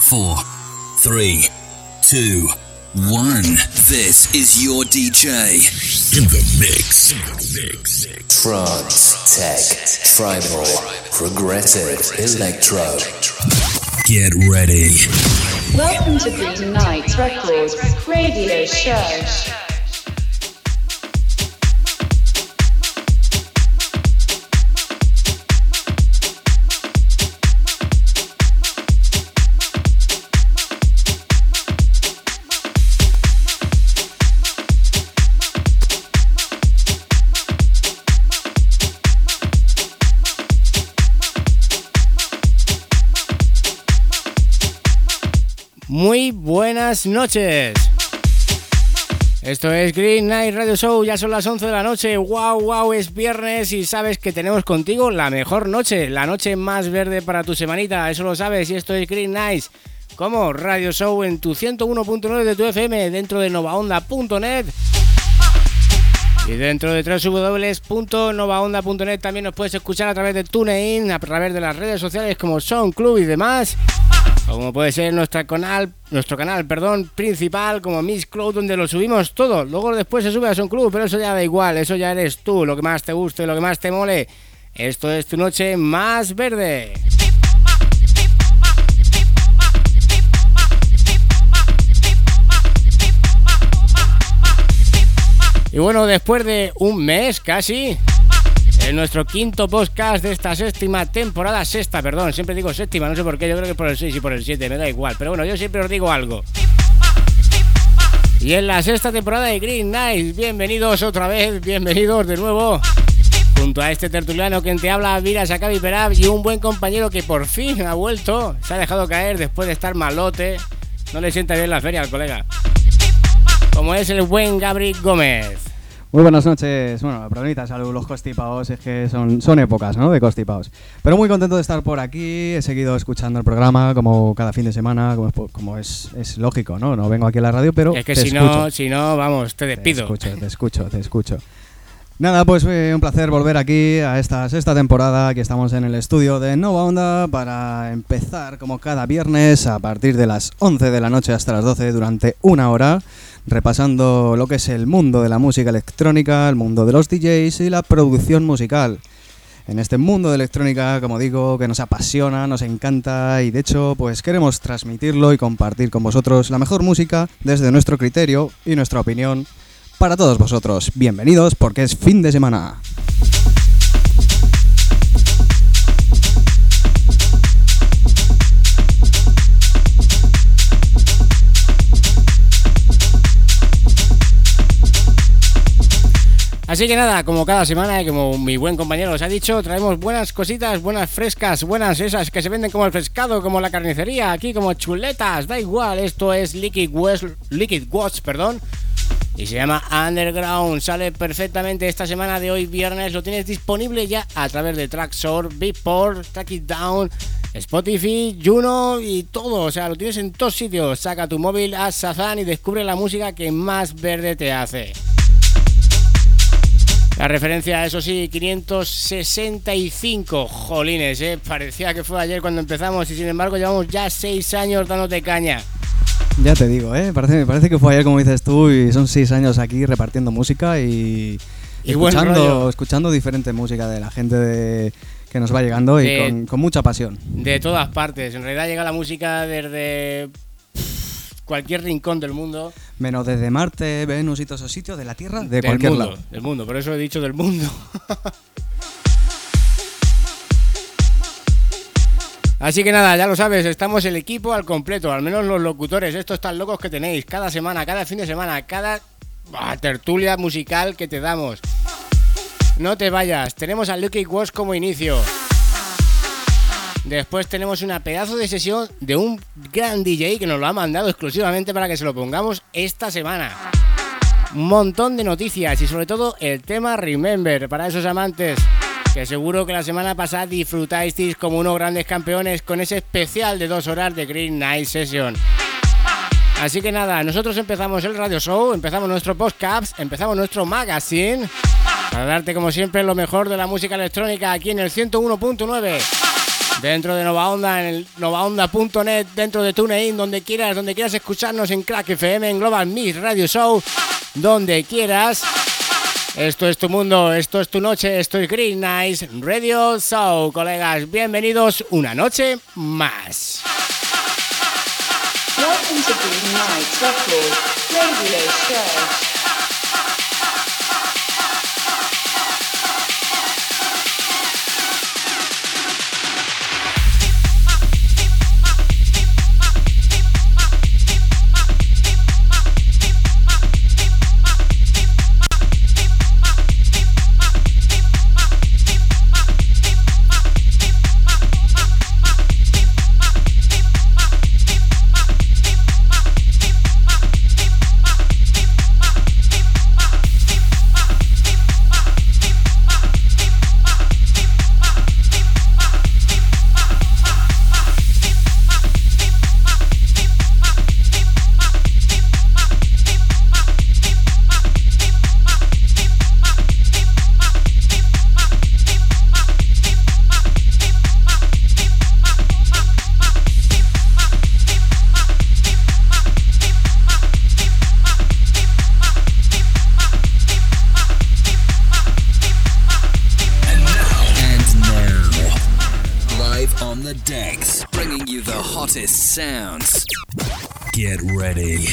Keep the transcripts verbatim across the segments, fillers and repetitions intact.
four, three, two, one. This is your D J in the mix. In the mix. Trance, tech, tribal, progressive, electro. Get ready. Welcome to Green Nights Records Radio Show. Muy buenas noches. Esto es Green Nights Radio Show, ya son las once de la noche. Wow, wow, es viernes y sabes que tenemos contigo la mejor noche, la noche más verde para tu semanita, eso lo sabes. Y esto es Green Nights como Radio Show en tu ciento uno punto nueve de tu F M, dentro de nova onda punto net y dentro de doble u doble u doble u punto nova onda punto net. También nos puedes escuchar a través de TuneIn, a través de las redes sociales como Son Club y demás. Como puede ser nuestra canal, nuestro canal perdón, principal, como Miss Club, donde lo subimos todo. Luego después se sube a Son Club, pero eso ya da igual, eso ya eres tú, lo que más te guste, lo que más te mole. Esto es tu noche más verde. Y bueno, después de un mes casi, en nuestro quinto podcast de esta séptima temporada, sexta, perdón, siempre digo séptima, no sé por qué, yo creo que por el seis y por el siete, me da igual, pero bueno, yo siempre os digo algo. Y en la sexta temporada de Green Nights, bienvenidos otra vez, bienvenidos de nuevo, junto a este tertuliano que te habla, Viras Acabi Perab, y un buen compañero que por fin ha vuelto, se ha dejado caer después de estar malote, no le sienta bien la feria al colega, como es el buen Gabriel Gómez. Muy buenas noches. Bueno, perdonita, salud, los constipaos, es que son, son épocas, ¿no?, de constipaos. Pero muy contento de estar por aquí, he seguido escuchando el programa como cada fin de semana, como, como es, es lógico, ¿no? No vengo aquí a la radio, pero es que si escucho. no, si no, vamos, te despido. Te escucho, te escucho, te escucho. Nada, pues eh, un placer volver aquí a esta sexta temporada. Aquí estamos en el estudio de Nova Onda para empezar como cada viernes a partir de las once de la noche hasta las doce durante una hora, repasando lo que es el mundo de la música electrónica, el mundo de los D Js y la producción musical. En este mundo de electrónica, como digo, que nos apasiona, nos encanta y de hecho pues queremos transmitirlo y compartir con vosotros la mejor música desde nuestro criterio y nuestra opinión para todos vosotros. Bienvenidos porque es fin de semana. Así que nada, como cada semana, como mi buen compañero os ha dicho, traemos buenas cositas, buenas frescas, buenas esas que se venden como el pescado, como la carnicería, aquí como chuletas, da igual. Esto es Liquid West, Liquid Watch, perdón, y se llama Underground. Sale perfectamente esta semana de hoy viernes, lo tienes disponible ya a través de Traxsource, Beatport, Track It Down, Spotify, Juno y todo, o sea, lo tienes en todos sitios. Saca tu móvil a Shazam y descubre la música que más verde te hace. La referencia, eso sí, quinientos sesenta y cinco, jolines, eh, parecía que fue ayer cuando empezamos y sin embargo llevamos ya seis años dándote caña. Ya te digo, eh, parece, parece que fue ayer como dices tú, y son seis años aquí repartiendo música y, y escuchando, escuchando diferente música de la gente de... que nos va llegando de, y con, con mucha pasión. De todas partes, en realidad llega la música desde... cualquier rincón del mundo. Menos desde Marte, Venus y todos esos sitios de la Tierra, de del cualquier mundo, lado. Del mundo, por eso he dicho del mundo. Así que nada, ya lo sabes, estamos el equipo al completo, al menos los locutores, estos tan locos que tenéis, cada semana, cada fin de semana, cada bah, tertulia musical que te damos. No te vayas, tenemos a Lucky Works como inicio. Después tenemos una pedazo de sesión de un gran D J que nos lo ha mandado exclusivamente para que se lo pongamos esta semana. Un montón de noticias y sobre todo el tema Remember para esos amantes que seguro que la semana pasada disfrutasteis como unos grandes campeones con ese especial de dos horas de Green Night Session. Así que nada, nosotros empezamos el radio show, empezamos nuestro podcast, empezamos nuestro magazine para darte como siempre lo mejor de la música electrónica aquí en el ciento uno punto nueve. dentro de Nova Onda, en el nova onda punto net, dentro de TuneIn, donde quieras, donde quieras escucharnos, en Crack F M, en Global Miss Radio Show, donde quieras. Esto es tu mundo, esto es tu noche, esto es Green Nights Radio Show, colegas, bienvenidos una noche más. Welcome to Green Nights Radio Show. Sounds. Get ready.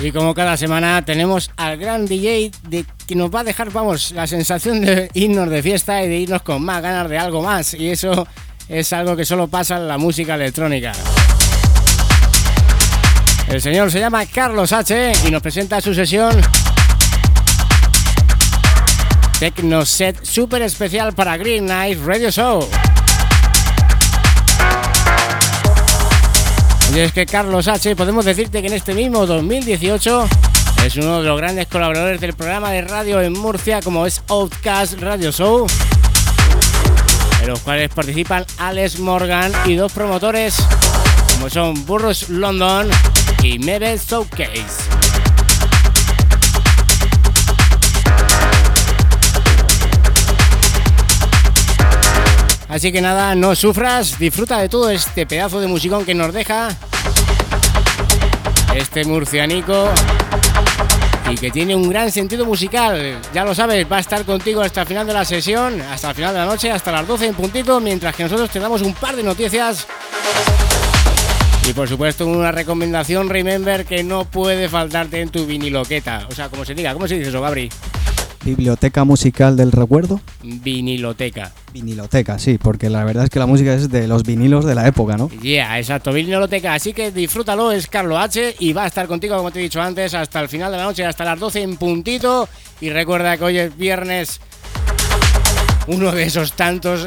Y como cada semana tenemos al gran D J de, que nos va a dejar, vamos, la sensación de irnos de fiesta y de irnos con más ganas de algo más. Y eso es algo que solo pasa en la música electrónica. El señor se llama Carlos H y nos presenta su sesión Techno Set súper especial para Green Nights Radio Show. Y es que Carlos H, podemos decirte que en este mismo dos mil dieciocho es uno de los grandes colaboradores del programa de radio en Murcia como es Outcast Radio Show, en los cuales participan Alex Morgan y dos promotores como son Burroughs London y Mebel Showcase. Así que nada, no sufras, disfruta de todo este pedazo de musicón que nos deja este murcianico y que tiene un gran sentido musical. Ya lo sabes, va a estar contigo hasta el final de la sesión, hasta el final de la noche, hasta las doce en puntito, mientras que nosotros te damos un par de noticias y por supuesto una recomendación, remember, que no puede faltarte en tu viniloqueta. O sea, como se diga, ¿cómo se dice eso, Gabri? Biblioteca musical del recuerdo. Viniloteca. Viniloteca, sí, porque la verdad es que la música es de los vinilos de la época, ¿no? Yeah, exacto, viniloteca, así que disfrútalo, es Carlos H y va a estar contigo, como te he dicho antes, hasta el final de la noche, hasta las doce en puntito. Y recuerda que hoy es viernes, uno de esos tantos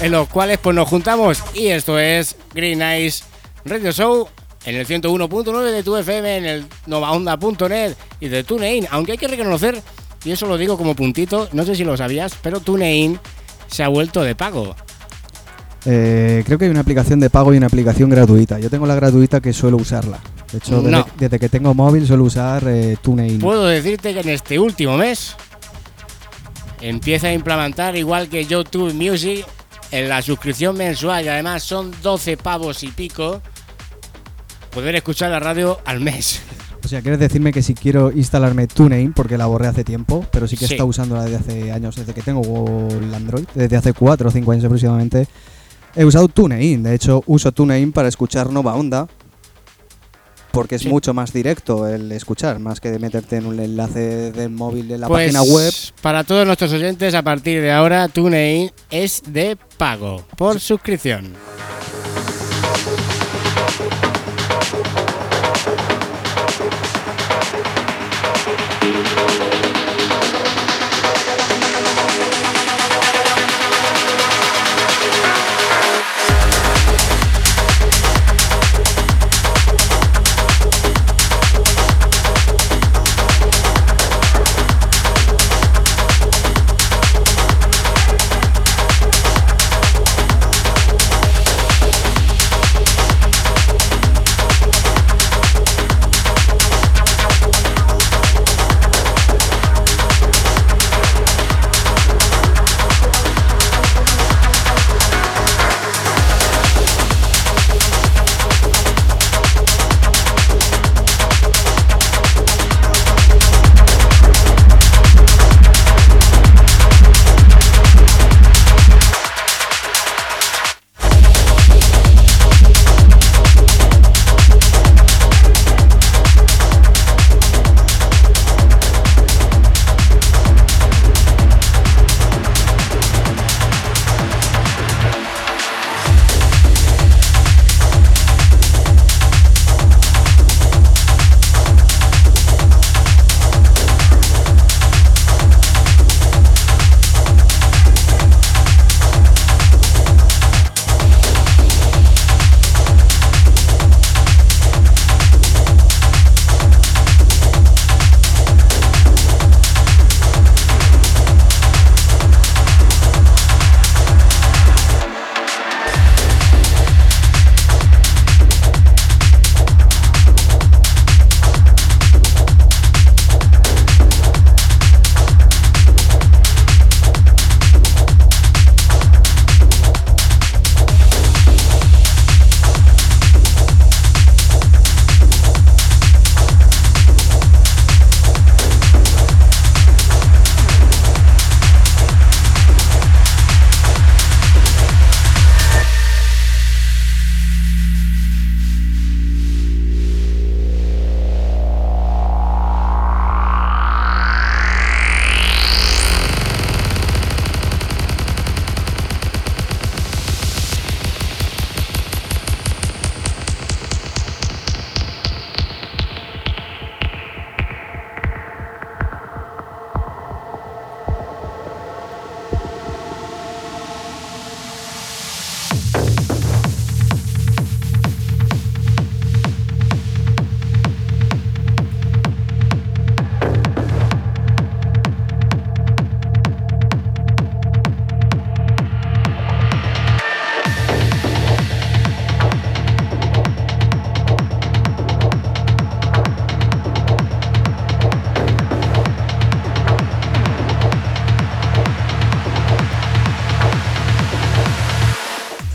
en los cuales pues nos juntamos. Y esto es Green Nights Radio Show en el ciento uno punto nueve de tu F M, en el nova onda punto net y de TuneIn, aunque hay que reconocer, y eso lo digo como puntito, no sé si lo sabías, pero TuneIn se ha vuelto de pago. Eh, creo que hay una aplicación de pago y una aplicación gratuita. Yo tengo la gratuita que suelo usarla. De hecho, no. desde, desde que tengo móvil suelo usar eh, TuneIn. Puedo decirte que en este último mes empieza a implementar, igual que YouTube Music, en la suscripción mensual, y además son doce pavos y pico, poder escuchar la radio al mes. O sea, ¿quieres decirme que si quiero instalarme TuneIn, porque la borré hace tiempo, pero sí que sí. He estado usándola desde hace años, desde que tengo el Android, desde hace cuatro o cinco años aproximadamente, he usado TuneIn. De hecho, uso TuneIn para escuchar Nova Onda, porque es sí. mucho más directo el escuchar, más que de meterte en un enlace del móvil de la pues, página web. Para todos nuestros oyentes, a partir de ahora, TuneIn es de pago, por suscripción.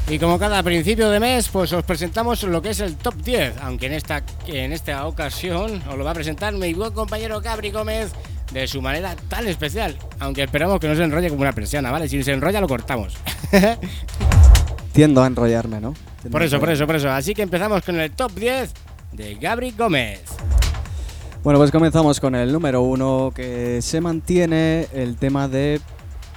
Y como cada principio de mes, pues os presentamos lo que es el top diez, aunque en esta, en esta ocasión os lo va a presentar mi buen compañero Gabriel Gómez de su manera tan especial, aunque esperamos que no se enrolle como una persiana, ¿vale? Si se enrolla lo cortamos. Tiendo a enrollarme, ¿no? Tiendo por eso, por eso, por eso. Así que empezamos con el top diez de Gabriel Gómez. Bueno, pues comenzamos con el número uno, que se mantiene el tema de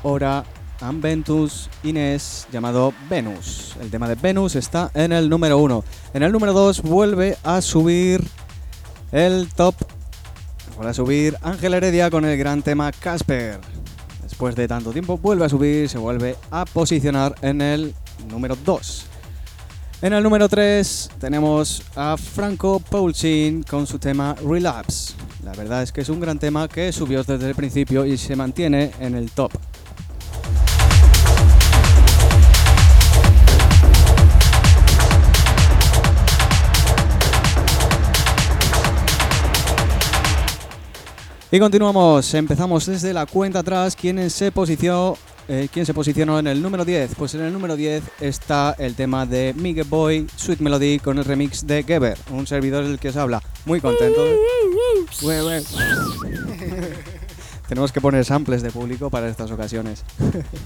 Hora Amventus Inés, llamado Venus. El tema de Venus está en el número uno. En el número dos vuelve a subir el top. Vuelve a subir Ángel Heredia con el gran tema Casper. Después de tanto tiempo vuelve a subir, se vuelve a posicionar en el número dos. En el número tres tenemos a Franco Paulchin con su tema Relapse. La verdad es que es un gran tema que subió desde el principio y se mantiene en el top. Y continuamos, empezamos desde la cuenta atrás. ¿Quién se posicionó, eh, ¿quién se posicionó en el número diez? Pues en el número diez está el tema de Miguel Boy, Sweet Melody, con el remix de Geber, un servidor el que os habla. Muy contento. Tenemos que poner samples de público para estas ocasiones.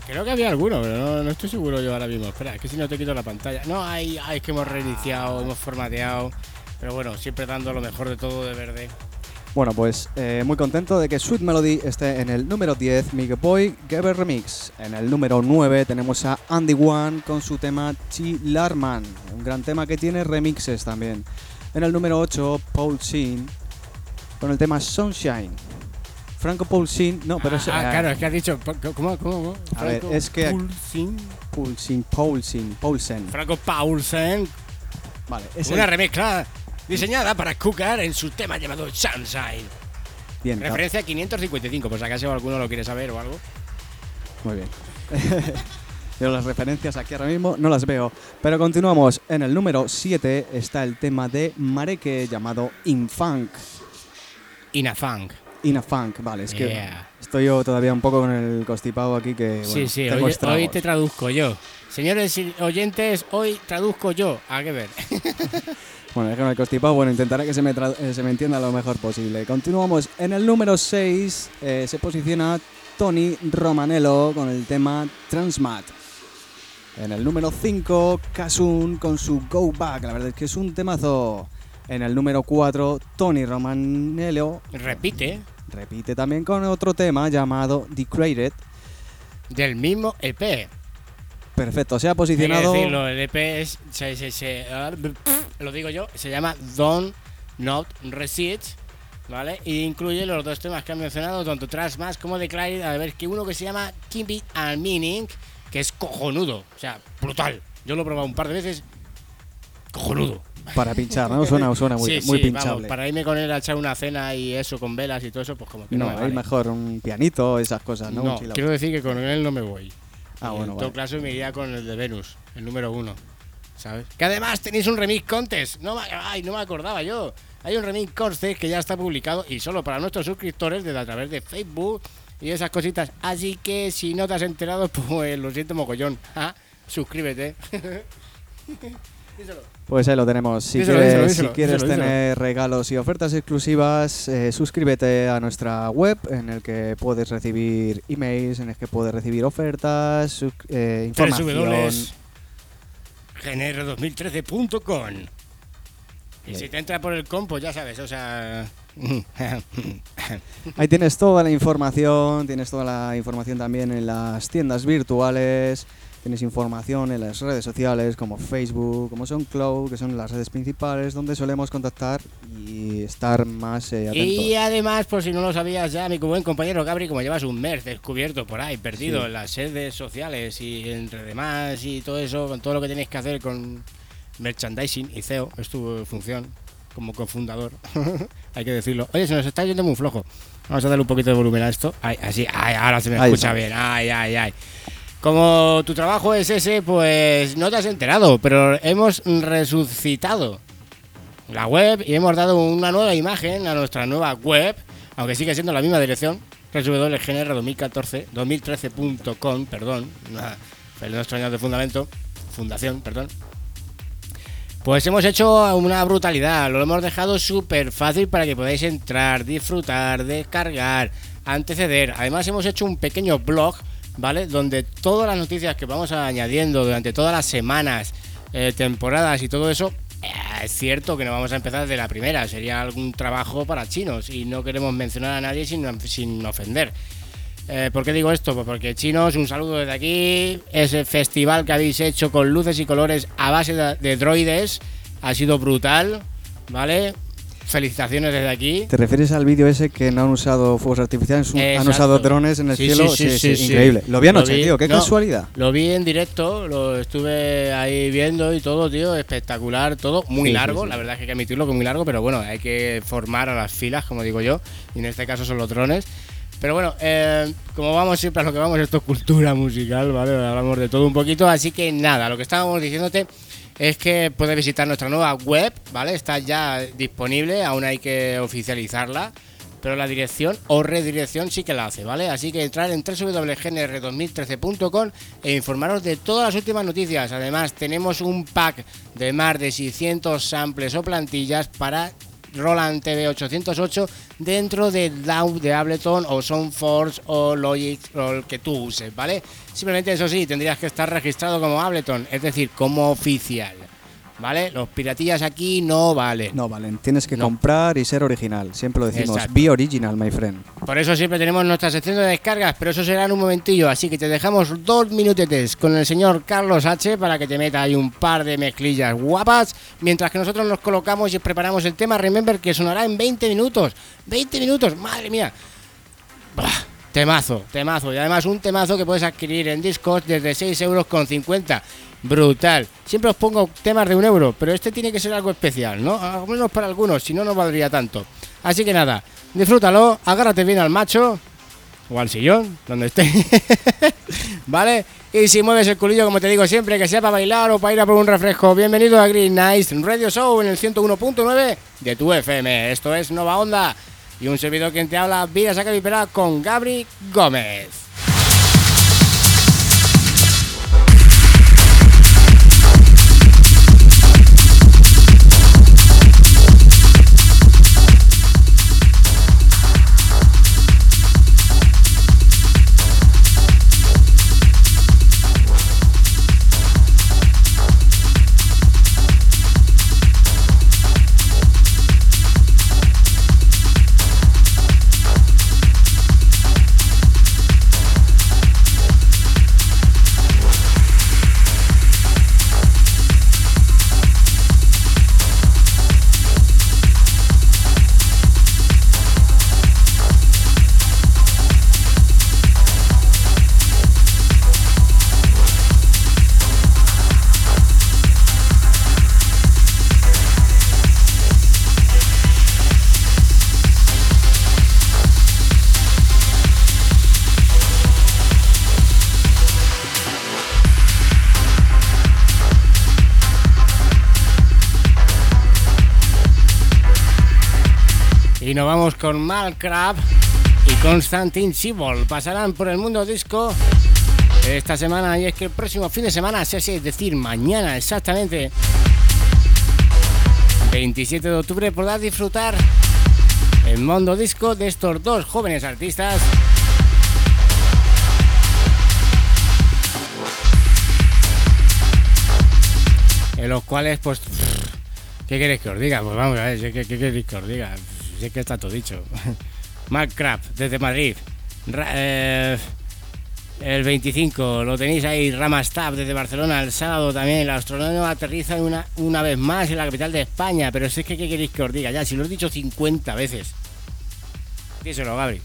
Creo que había alguno, pero no, no estoy seguro yo ahora mismo. Espera, es que si no te quito la pantalla. No, ay, ay, es que hemos reiniciado, hemos formateado. pero bueno, siempre dando lo mejor de todo de verde. Bueno, pues eh, muy contento de que Sweet Melody esté en el número diez, Miguel Boy Geber Remix. En el número nueve tenemos a Andy One con su tema Chillarman, un gran tema que tiene remixes también. En el número ocho, Paulchin con el tema Sunshine. Franco Paulchin, no, pero... Ah, es, ah eh, claro, es que has dicho... ¿Cómo? cómo, cómo? A ver, es que... Paulchin. Paulchin, Paulchin, Paulsen. Franco Paulsen. Vale. Es una el... remezcla diseñada para Kukar en su tema llamado Sunshine. Bien. Referencia a quinientos cincuenta y cinco, por si acaso alguno lo quiere saber o algo. Muy bien. Pero las referencias aquí ahora mismo no las veo. Pero continuamos. En el número siete está el tema de Mareke llamado Infunk. Inafunk. Inafunk, vale, es yeah. que estoy yo todavía un poco con el constipado aquí que... Bueno, sí, sí, hoy, hoy te traduzco yo. Señores oyentes, hoy traduzco yo, a que ver. Bueno, es que con el constipado, bueno, intentaré que se me, tra- se me entienda lo mejor posible. Continuamos, en el número seis eh, se posiciona Tony Romanello con el tema Transmat. En el número cinco, Kasun con su Go Back, la verdad es que es un temazo. En el número cuatro, Tony Romanello... Repite. Repite también con otro tema llamado Decrated. Del mismo E P. Perfecto, se ha posicionado... Decirlo, el E P es... Se, se, se, uh, lo digo yo, se llama Don't Not Resist, ¿vale? Y incluye los dos temas que han mencionado, tanto Transmas como Decrated. A ver, que uno que se llama Keep It and Meaning, que es cojonudo, o sea, brutal. Yo lo he probado un par de veces, cojonudo. Para pinchar, ¿no? Suena, suena muy, sí, muy sí, pinchable. Vamos, para irme con él a echar una cena y eso, con velas y todo eso, pues como que no, no me vale. No, mejor un pianito, esas cosas, ¿no? No, un quiero decir que con él no me voy. Ah, bueno, en vale. todo caso me iría con el de Venus, el número uno, ¿sabes? Que además tenéis un remix contest. No, ay, no me acordaba yo. Hay un remix contest que ya está publicado y solo para nuestros suscriptores desde a través de Facebook y esas cositas. Así que si no te has enterado, pues lo siento mogollón. ¿Ah? Suscríbete. Pues ahí lo tenemos. Si díselo, quieres, díselo, díselo, si quieres díselo, díselo. tener regalos y ofertas exclusivas, eh, suscríbete a nuestra web en el que puedes recibir emails, en el que puedes recibir ofertas, eh, información. G N R dos mil trece punto com. Y si te entra por el compo, ya sabes, o sea... Ahí tienes toda la información, tienes toda la información también en las tiendas virtuales. Tienes información en las redes sociales como Facebook, como SoundCloud, que son las redes principales donde solemos contactar y estar más eh, atentos. Y además, por si no lo sabías ya, mi buen compañero Gabri, como llevas un mes descubierto por ahí, perdido sí. en las redes sociales y entre demás y todo eso, con todo lo que tenéis que hacer con merchandising y S E O, es tu función como cofundador, hay que decirlo. Oye, se nos está yendo muy flojo. Vamos a darle un poquito de volumen a esto. Ay, así, ay, ahora se me ahí escucha está. bien. Ay, ay, ay. Como tu trabajo es ese, pues no te has enterado, pero hemos resucitado la web y hemos dado una nueva imagen a nuestra nueva web, aunque sigue siendo la misma dirección, doble u doble u doble u punto g n r dos mil trece punto com, perdón, perdón, nuestro año de fundamento, fundación, perdón. Pues hemos hecho una brutalidad, lo hemos dejado súper fácil para que podáis entrar, disfrutar, descargar, anteceder. Además hemos hecho un pequeño blog, ¿vale? Donde todas las noticias que vamos añadiendo durante todas las semanas, eh, temporadas y todo eso, eh, es cierto que no vamos a empezar desde la primera, sería algún trabajo para chinos y no queremos mencionar a nadie sin, sin ofender. Eh, ¿Por qué digo esto? Pues porque chinos, un saludo desde aquí, ese festival que habéis hecho con luces y colores a base de, de droides ha sido brutal, ¿vale? Felicitaciones desde aquí. ¿Te refieres al vídeo ese que no han usado fuegos artificiales? Exacto. Han usado drones en el sí, cielo. Sí, sí, sí, sí, sí, increíble. Lo vi anoche, lo vi, tío, qué no, casualidad. Lo vi en directo, lo estuve ahí viendo y todo, tío, espectacular, todo muy sí, largo. Sí, sí. La verdad es que hay que admitirlo que muy largo, pero bueno, hay que formar a las filas, como digo yo, y en este caso son los drones. Pero bueno, eh, como vamos siempre a lo que vamos, esto es cultura musical, ¿vale? Hablamos de todo un poquito, así que nada, lo que estábamos diciéndote es que puedes visitar nuestra nueva web, ¿vale? Está ya disponible, aún hay que oficializarla, pero la dirección o redirección sí que la hace, ¿vale? Así que entrar en doble u doble u doble u punto g n r dos mil trece punto com e informaros de todas las últimas noticias. Además, tenemos un pack de más de seiscientos samples o plantillas para Roland T V ochocientos ocho dentro de D A W de Ableton o Soundforce o Logic o el que tú uses, ¿vale? Simplemente eso sí, tendrías que estar registrado como Ableton, es decir, como oficial, ¿Vale? Los piratillas aquí no valen. No valen. Tienes que no. comprar y ser original. Siempre lo decimos. Exacto. Be original, my friend. Por eso siempre tenemos nuestra sección de descargas, pero eso será en un momentillo. Así que te dejamos dos minutetes con el señor Carlos H para que te meta ahí un par de mezclillas guapas, mientras que nosotros nos colocamos y preparamos el tema Remember, que sonará en veinte minutos. veinte minutos, madre mía. Bah. Temazo, temazo, y además un temazo que puedes adquirir en Discogs desde seis euros con cincuenta. Brutal. Siempre os pongo temas de un euro, pero este tiene que ser algo especial, ¿no? Al menos para algunos, si no, no valdría tanto. Así que nada, disfrútalo, agárrate bien al macho o al sillón, donde esté. ¿Vale? Y si mueves el culillo, como te digo siempre, que sea para bailar o para ir a por un refresco. Bienvenido a Green Nights Radio Show en el ciento uno punto nueve de tu F M. Esto es Nova Onda. Y un servidor quien te habla, Vida Saca Vipera con Gabriel Gómez. Y nos vamos con Mall Grab y Konstantin Sibold. Pasarán por el Mondo Disko esta semana, y es que el próximo fin de semana, es decir, mañana exactamente, veintisiete de octubre, podrás disfrutar el Mondo Disko de estos dos jóvenes artistas. En los cuales, pues, ¿qué queréis que os diga? Pues vamos a ver, ¿qué, qué queréis que os diga? Que está todo dicho. Mall Grab desde Madrid, Ra- eh, el veinticinco lo tenéis ahí. Ramastab desde Barcelona el sábado también. El astrónomo aterriza una, una vez más en la capital de España, pero si es que qué queréis que os diga, ya si lo he dicho cincuenta veces. Díselo, Gabri.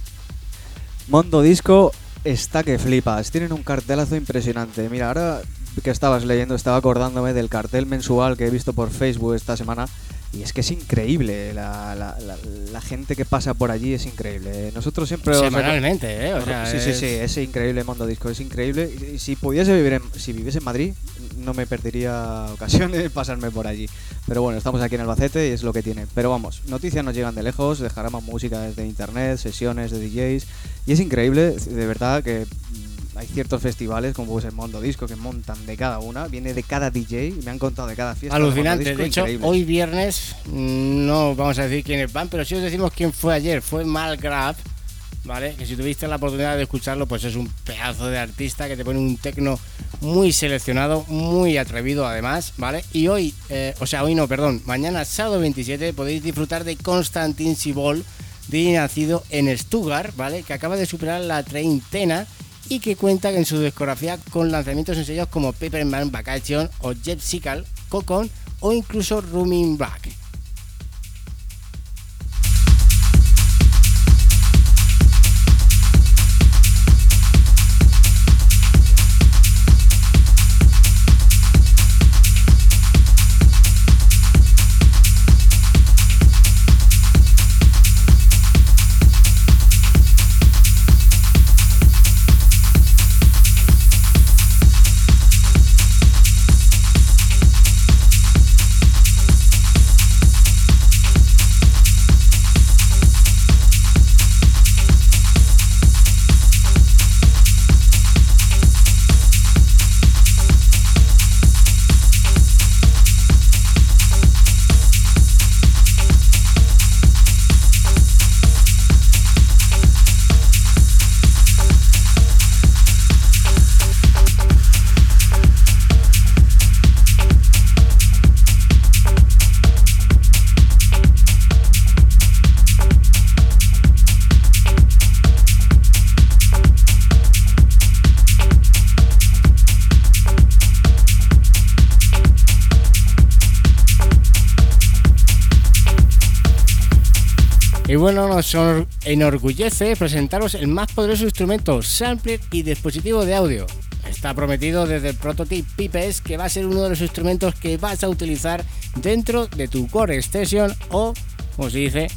Mondo Disko está que flipas, tienen un cartelazo impresionante. Mira, ahora que estabas leyendo estaba acordándome del cartel mensual que he visto por Facebook esta semana. Y es que es increíble, la, la, la, la gente que pasa por allí es increíble. Nosotros siempre... Semanalmente, ¿eh? O sea, sí, es... sí, sí, es increíble Mondo Disko, es increíble. Y si pudiese vivir en, si viviese en Madrid, no me perdería ocasión de pasarme por allí. Pero bueno, estamos aquí en Albacete y es lo que tiene. Pero vamos, noticias nos llegan de lejos, dejaremos música desde internet, sesiones de D Js. Y es increíble, de verdad, que... Hay ciertos festivales, como puede ser Mondo Disko, que montan de cada una, viene de cada D J, y me han contado de cada fiesta. Alucinante, de, Mondo Disko, de hecho, increíble. Hoy viernes, no vamos a decir quiénes van, pero sí os decimos quién fue ayer, fue Mall Grab, ¿vale? Que si tuviste la oportunidad de escucharlo, pues es un pedazo de artista que te pone un techno muy seleccionado, muy atrevido además, ¿vale? Y hoy, eh, o sea, hoy no, perdón, mañana sábado veintisiete podéis disfrutar de Konstantin Sibold, D J nacido en Stuttgart, ¿vale? Que acaba de superar la treintena, y que cuenta en su discografía con lanzamientos en sellos como Pepperman Vacation o Jeff Sickle, Cocon o incluso Rooming Black. bueno, nos enorgullece presentaros el más poderoso instrumento, sampler y dispositivo de audio. Está prometido desde el prototipo PIPES, que va a ser uno de los instrumentos que vas a utilizar dentro de tu Core Station o, como se dice,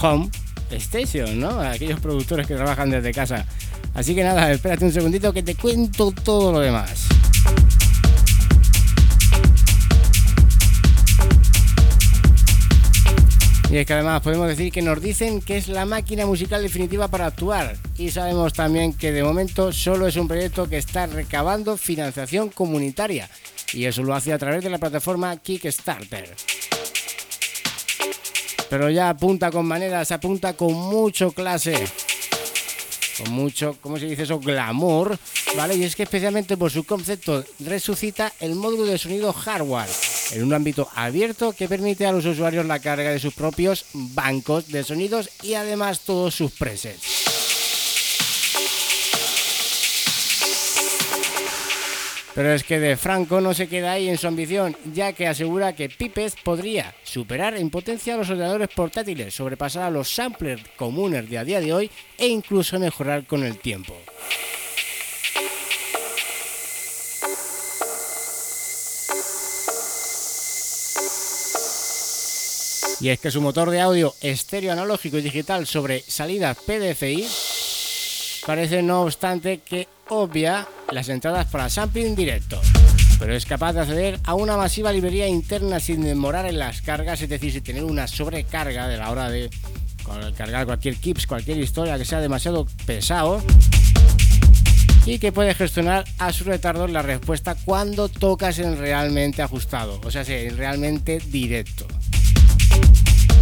Home Station, ¿no? Aquellos productores que trabajan desde casa. Así que nada, espérate un segundito que te cuento todo lo demás. Y es que además podemos decir que nos dicen que es la máquina musical definitiva para actuar, y sabemos también que de momento solo es un proyecto que está recabando financiación comunitaria, y eso lo hace a través de la plataforma Kickstarter. Pero ya apunta con maneras, apunta con mucho clase, con mucho, ¿cómo se dice eso? Glamour, ¿vale? Y es que especialmente por su concepto resucita el módulo de sonido hardware en un ámbito abierto que permite a los usuarios la carga de sus propios bancos de sonidos y además todos sus presets. Pero es que de Franco no se queda ahí en su ambición, ya que asegura que Pipes podría superar en potencia a los ordenadores portátiles, sobrepasar a los samplers comunes de a día de hoy e incluso mejorar con el tiempo. Y es que su motor de audio estéreo analógico y digital sobre salidas P D F I parece, no obstante, que obvia las entradas para sampling directo, pero es capaz de acceder a una masiva librería interna sin demorar en las cargas, es decir, sin tener una sobrecarga de la hora de cargar cualquier K I P S, cualquier historia que sea demasiado pesado, y que puede gestionar a su retardo la respuesta cuando tocas en realmente ajustado, o sea, en realmente directo.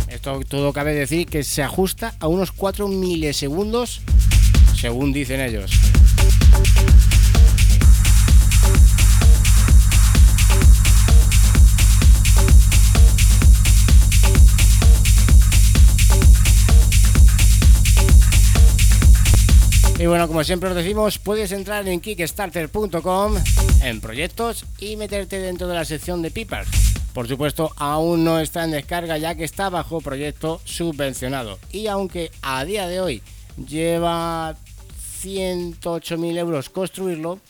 Esto todo cabe decir que se ajusta a unos cuatro milisegundos, según dicen ellos. Y bueno, como siempre os decimos, puedes entrar en kickstarter punto com, en proyectos, y meterte dentro de la sección de Pipers. Por supuesto, aún no está en descarga, ya que está bajo proyecto subvencionado. Y aunque a día de hoy lleva ciento ocho mil euros construirlo,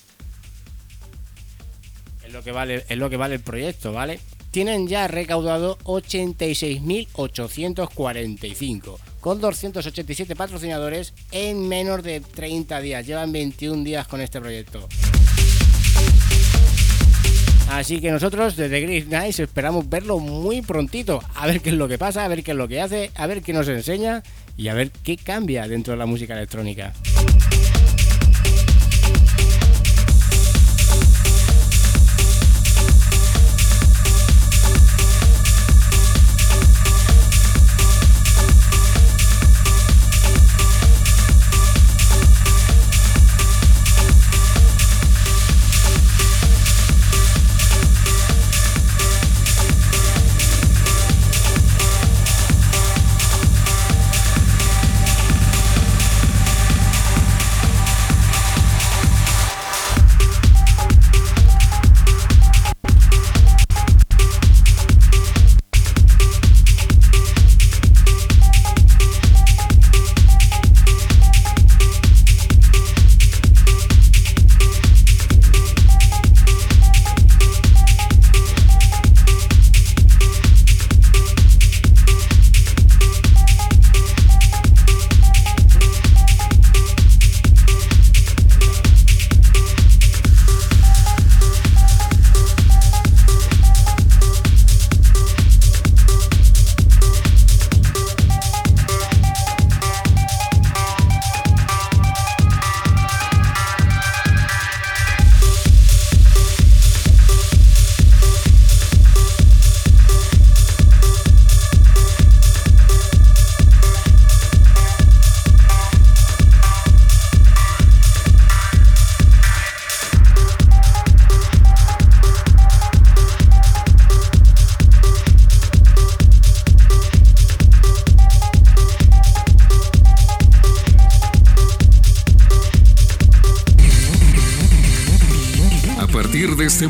es lo que vale, es lo que vale el proyecto, ¿vale? Tienen ya recaudado ochenta y seis mil ochocientos cuarenta y cinco, con doscientos ochenta y siete patrocinadores en menos de treinta días. Llevan veintiún días con este proyecto. Así que nosotros desde Green Nights esperamos verlo muy prontito, a ver qué es lo que pasa, a ver qué es lo que hace, a ver qué nos enseña y a ver qué cambia dentro de la música electrónica.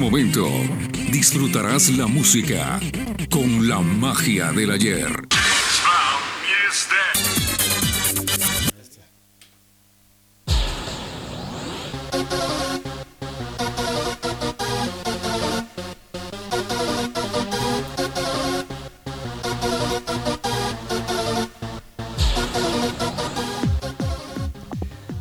Momento disfrutarás la música con la magia del ayer.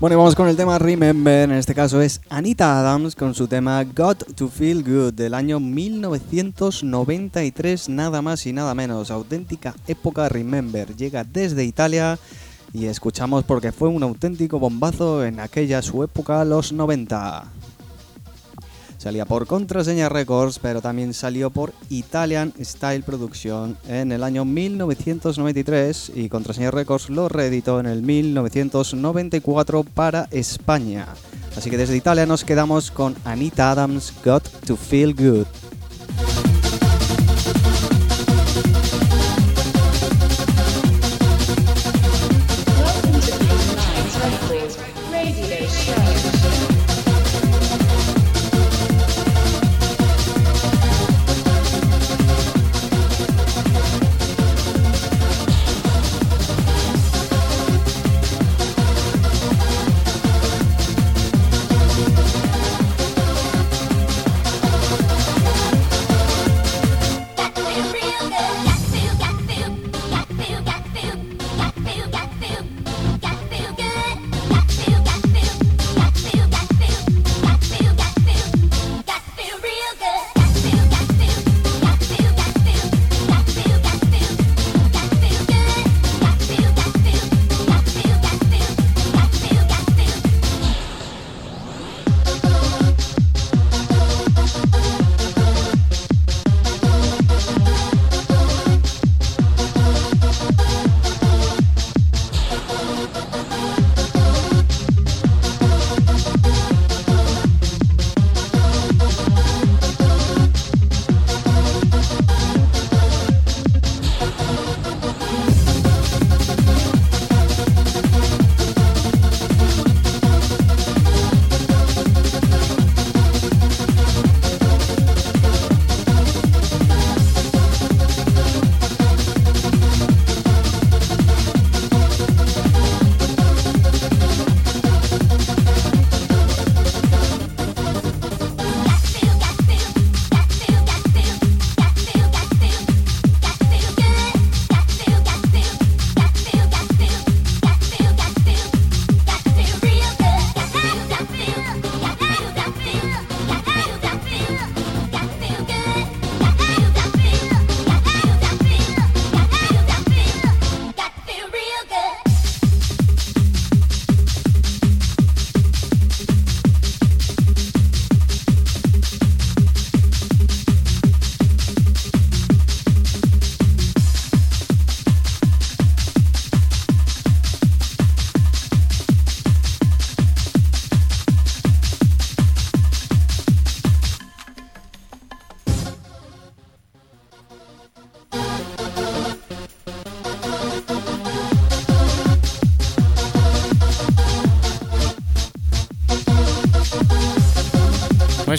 Bueno, y vamos con el tema Remember, en este caso es Anita Adams con su tema Got to Feel Good del año mil novecientos noventa y tres, nada más y nada menos, auténtica época Remember, llega desde Italia y escuchamos porque fue un auténtico bombazo en aquella su época, los noventa. Salía por Contraseña Records, pero también salió por Italian Style Production en el año mil novecientos noventa y tres y Contraseña Records lo reeditó en el mil novecientos noventa y cuatro para España. Así que desde Italia nos quedamos con Anita Adams, Got to Feel Good.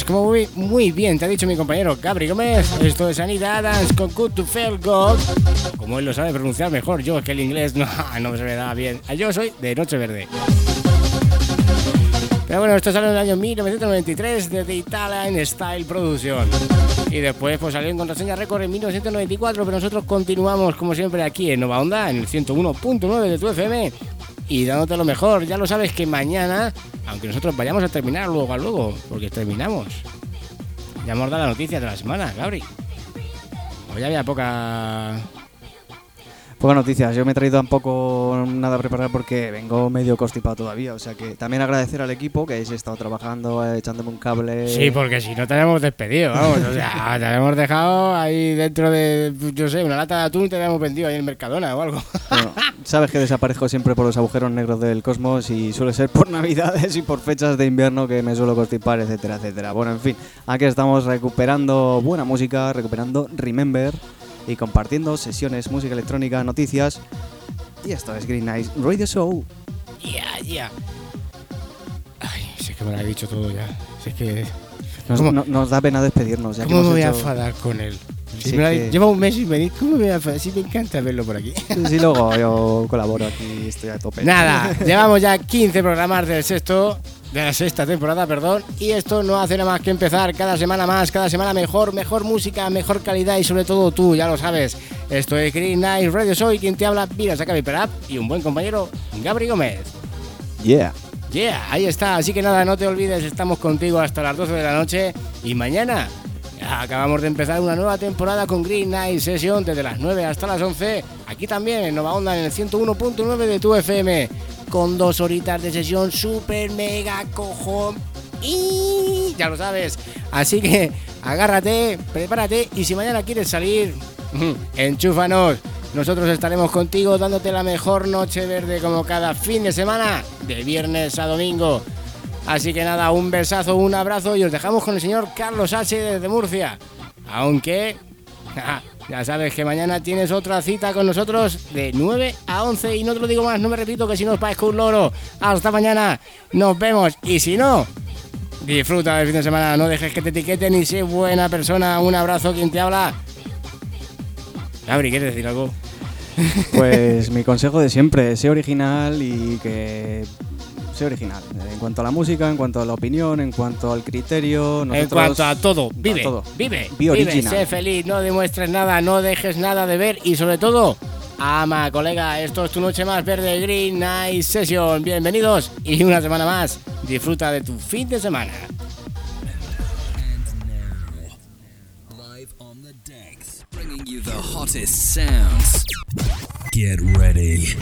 Como muy, muy bien te ha dicho mi compañero Gabriel Gómez, esto es Anita Adams con Good to Feel Good. Como él lo sabe pronunciar mejor, yo es que el inglés no, no me se me da bien. Yo soy de Noche Verde. Pero bueno, esto salió en el año mil novecientos noventa y tres desde Italian Style Production. Y después pues salió en Contraseña Records en mil novecientos noventa y cuatro, pero nosotros continuamos como siempre aquí en Nova Onda, en el ciento uno punto nueve de tu F M y dándote lo mejor. Ya lo sabes que mañana, aunque nosotros vayamos a terminar luego a luego, porque terminamos. Ya hemos dado la noticia de la semana, Gabri. Hoy había poca... Pocas noticias. Yo me he traído tampoco nada a preparar porque vengo medio constipado todavía. O sea que también agradecer al equipo que habéis estado trabajando, echándome un cable... Sí, porque si no te habíamos despedido, vamos. O sea, te habíamos dejado ahí dentro de, yo sé, una lata de atún y te habíamos vendido ahí en el Mercadona o algo. Bueno, sabes que desaparezco siempre por los agujeros negros del cosmos y suele ser por navidades y por fechas de invierno que me suelo constipar, etcétera, etcétera. Bueno, en fin, aquí estamos recuperando buena música, recuperando Remember... y compartiendo sesiones, música electrónica, noticias. Y esto es Green Nights Radio Show. Yeah, yeah. Ay, si es que me lo he dicho todo ya. Si es que... Nos, no, nos da pena despedirnos. Ya ¿Cómo que me voy hecho... a enfadar con él? Si sí que... Lleva un mes y venir. ¿Cómo me voy a enfadar? Sí, me encanta verlo por aquí. Sí, luego yo colaboro aquí, estoy a tope. Nada, llevamos ya quince programas del sexto... de la sexta temporada, perdón, y esto no hace nada más que empezar, cada semana más, cada semana mejor, mejor música, mejor calidad y sobre todo tú, ya lo sabes, esto es Green Nights Radio Show y quien te habla, mira, saca mi perap y un buen compañero, Gabriel Gómez. Yeah. Yeah, ahí está. Así que nada, no te olvides, estamos contigo hasta las doce de la noche. Y mañana acabamos de empezar una nueva temporada con Green Night Session desde las nueve hasta las once. Aquí también en Nova Onda, en el ciento uno punto nueve de tu F M. Con dos horitas de sesión super mega cojón. Y ya lo sabes. Así que agárrate, prepárate. Y si mañana quieres salir, enchúfanos. Nosotros estaremos contigo dándote la mejor noche verde como cada fin de semana, de viernes a domingo. Así que nada, un besazo, un abrazo y os dejamos con el señor Carlos H desde Murcia. Aunque ya sabes que mañana tienes otra cita con nosotros de nueve a once y no te lo digo más, no me repito que si no os parezco un loro. Hasta mañana, nos vemos y si no, disfruta del fin de semana, no dejes que te etiqueten y sé buena persona. Un abrazo, quien te habla. Gabri, ¿quieres decir algo? Pues mi consejo de siempre, sé original y que... Sé original. En cuanto a la música, en cuanto a la opinión, en cuanto al criterio... Nosotros, en cuanto a todo, vive, a todo. vive, Be vive, original. Sé feliz, no demuestres nada, no dejes nada de ver y sobre todo, ama, colega, esto es tu noche más verde, Green Night Session. Bienvenidos y una semana más, disfruta de tu fin de semana. You the hottest sounds. Get ready.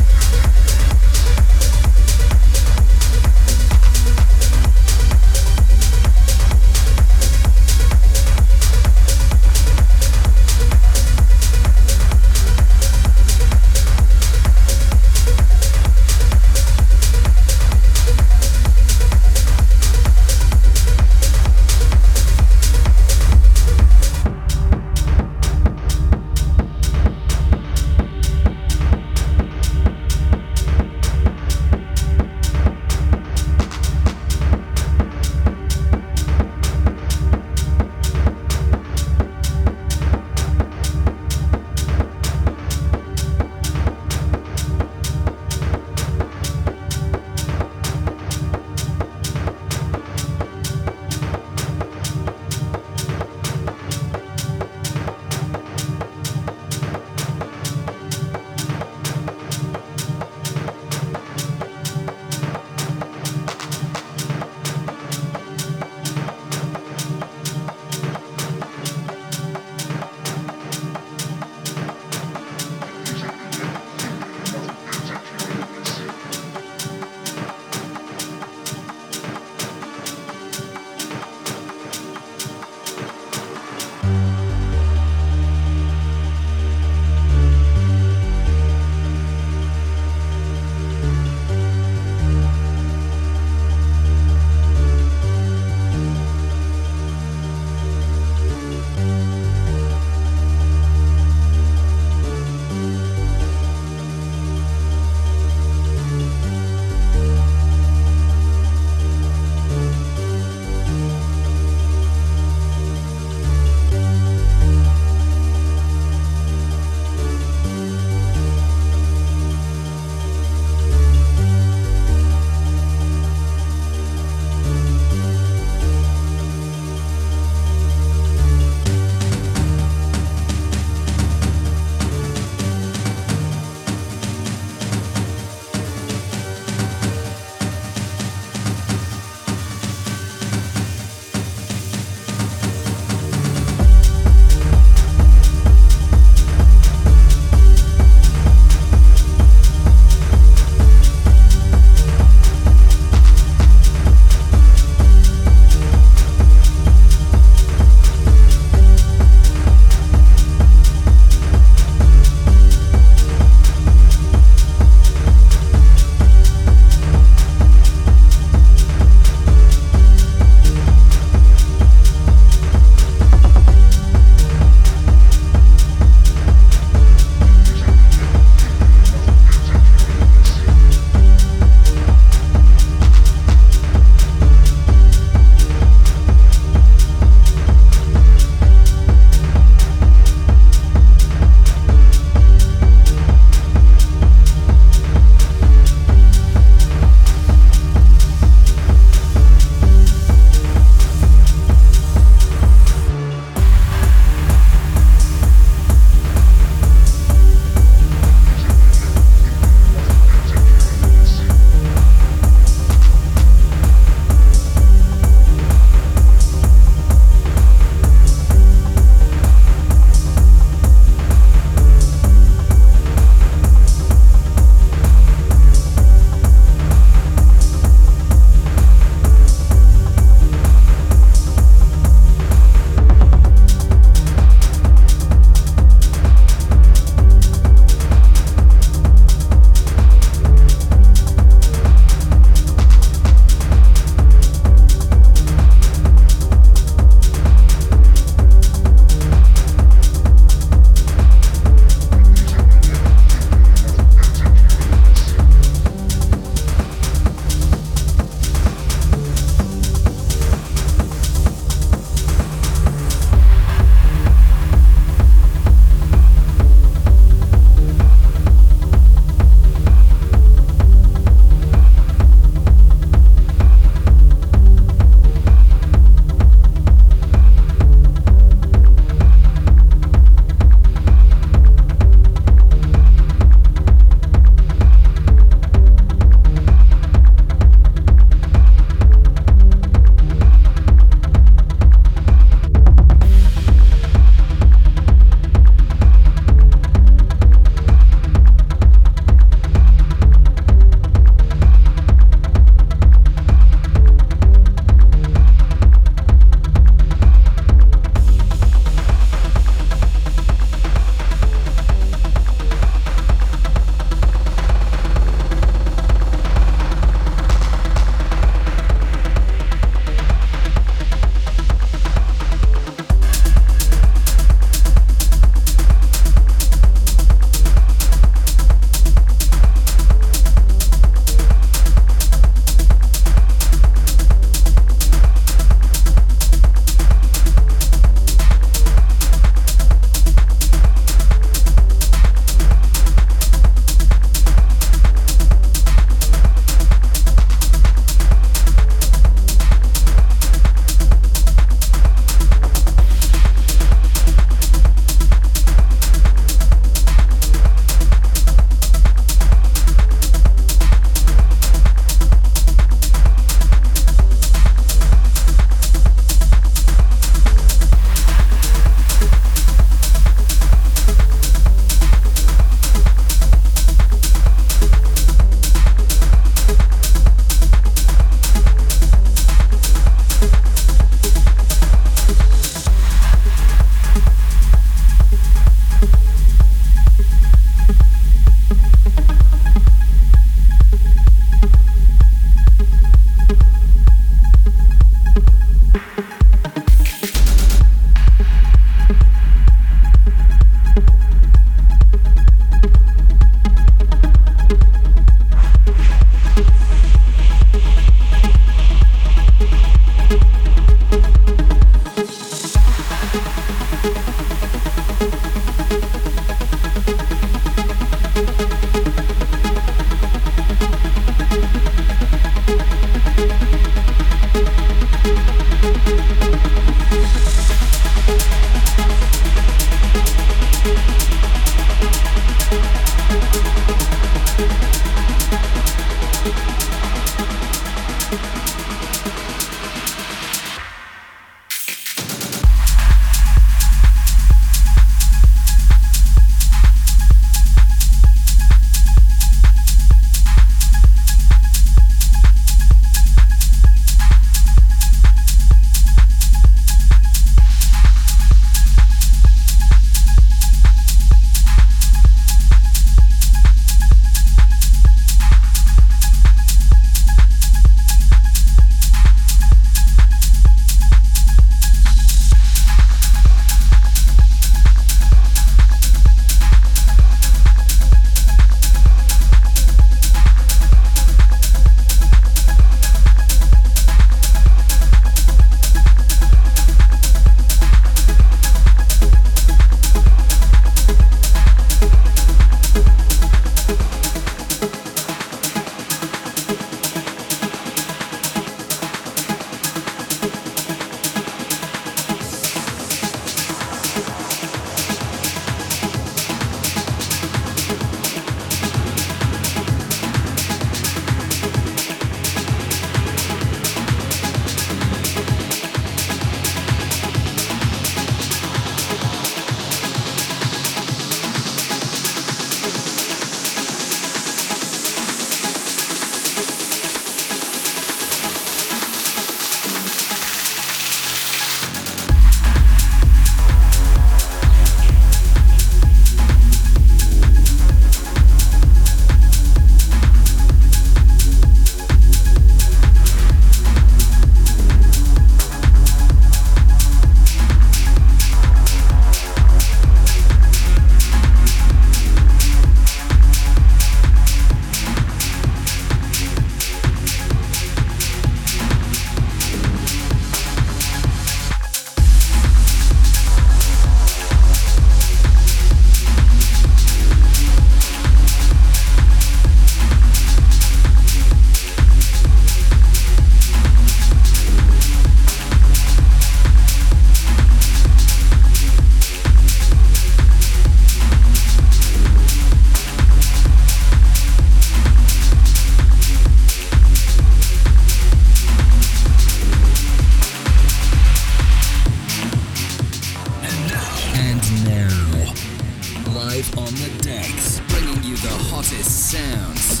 live on the decks, bringing you the hottest sounds.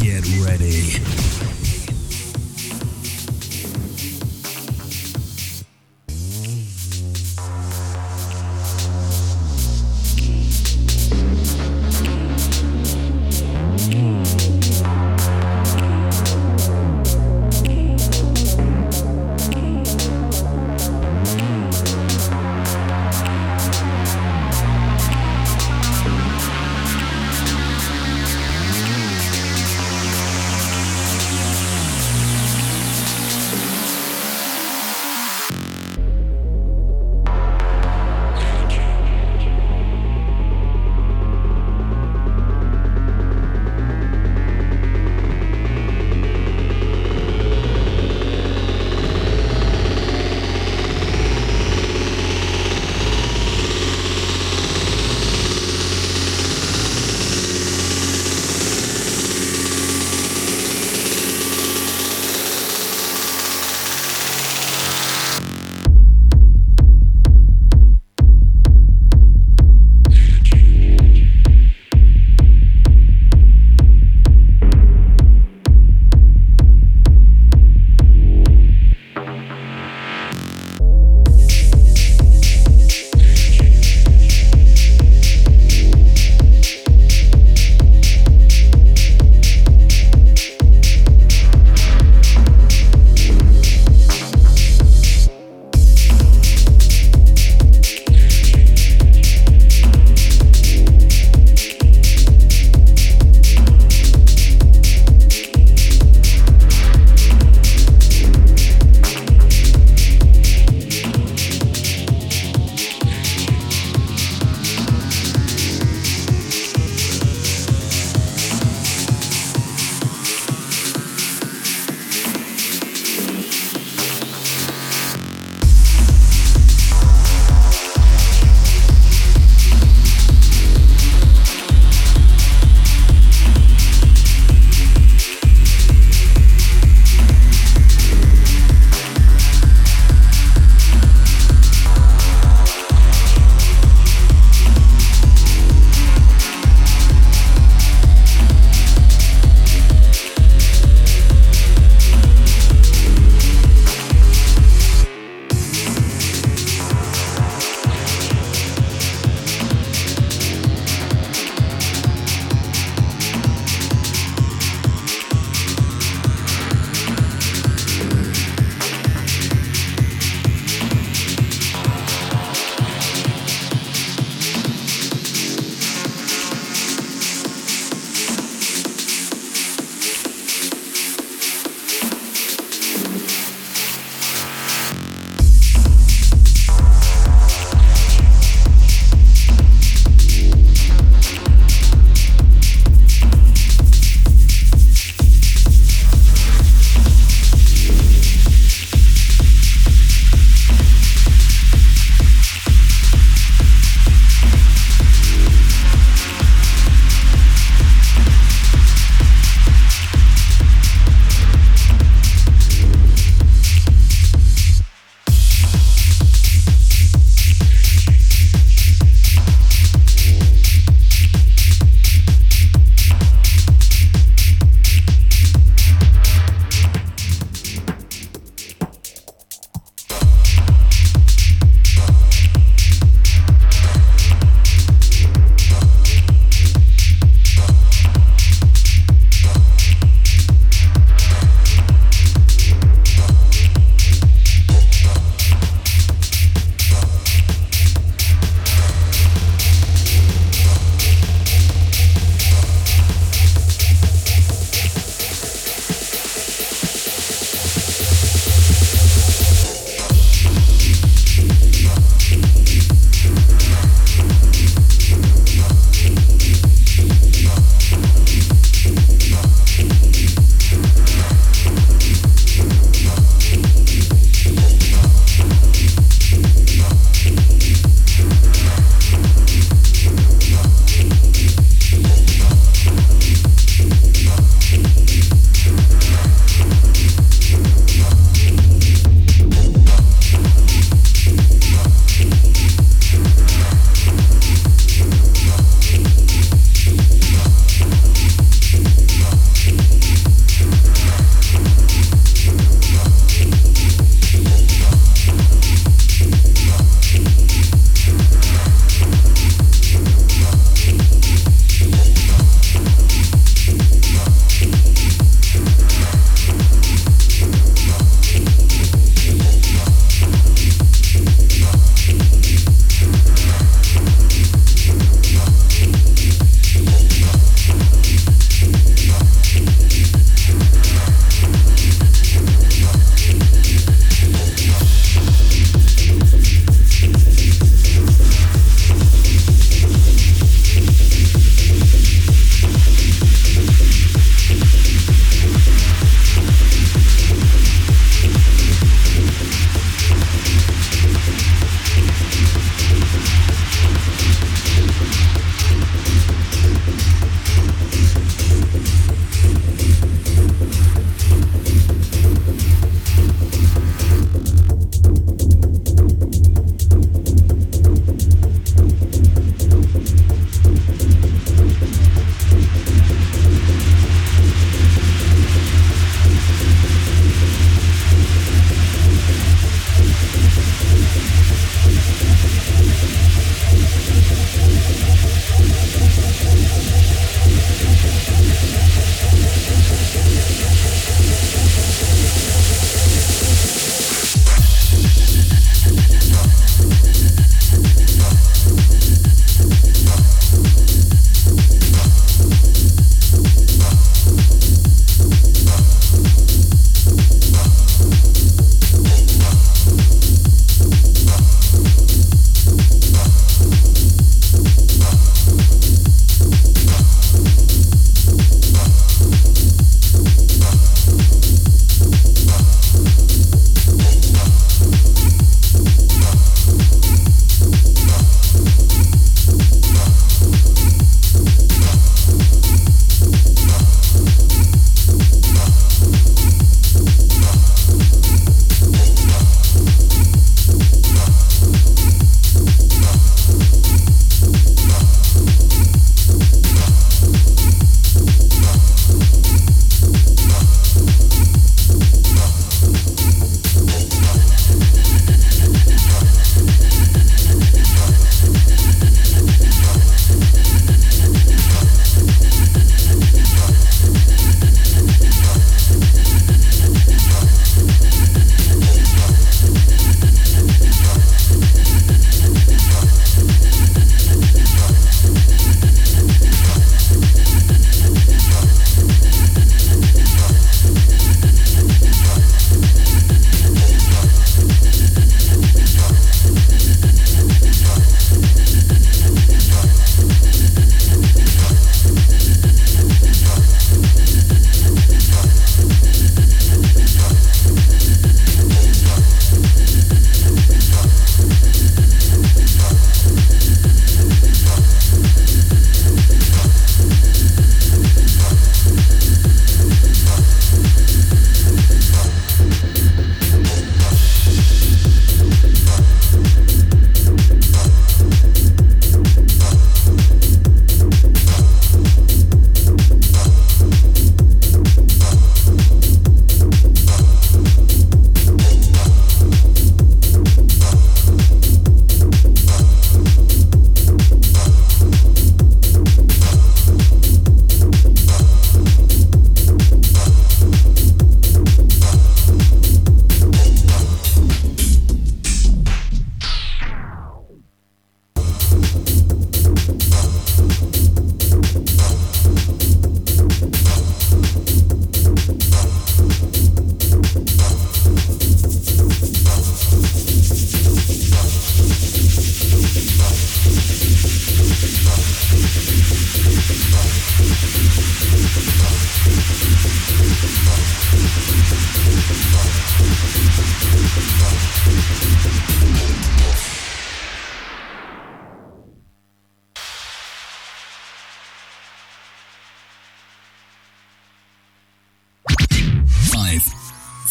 Get ready.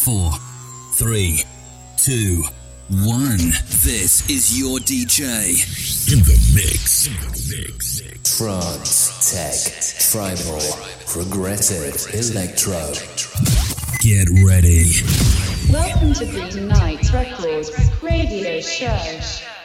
four, three, two, one. This is your D J. In the mix. In the mix. Trance, tech, tribal, progressive, electro. Get ready. Welcome to Green Nights Records Radio Show.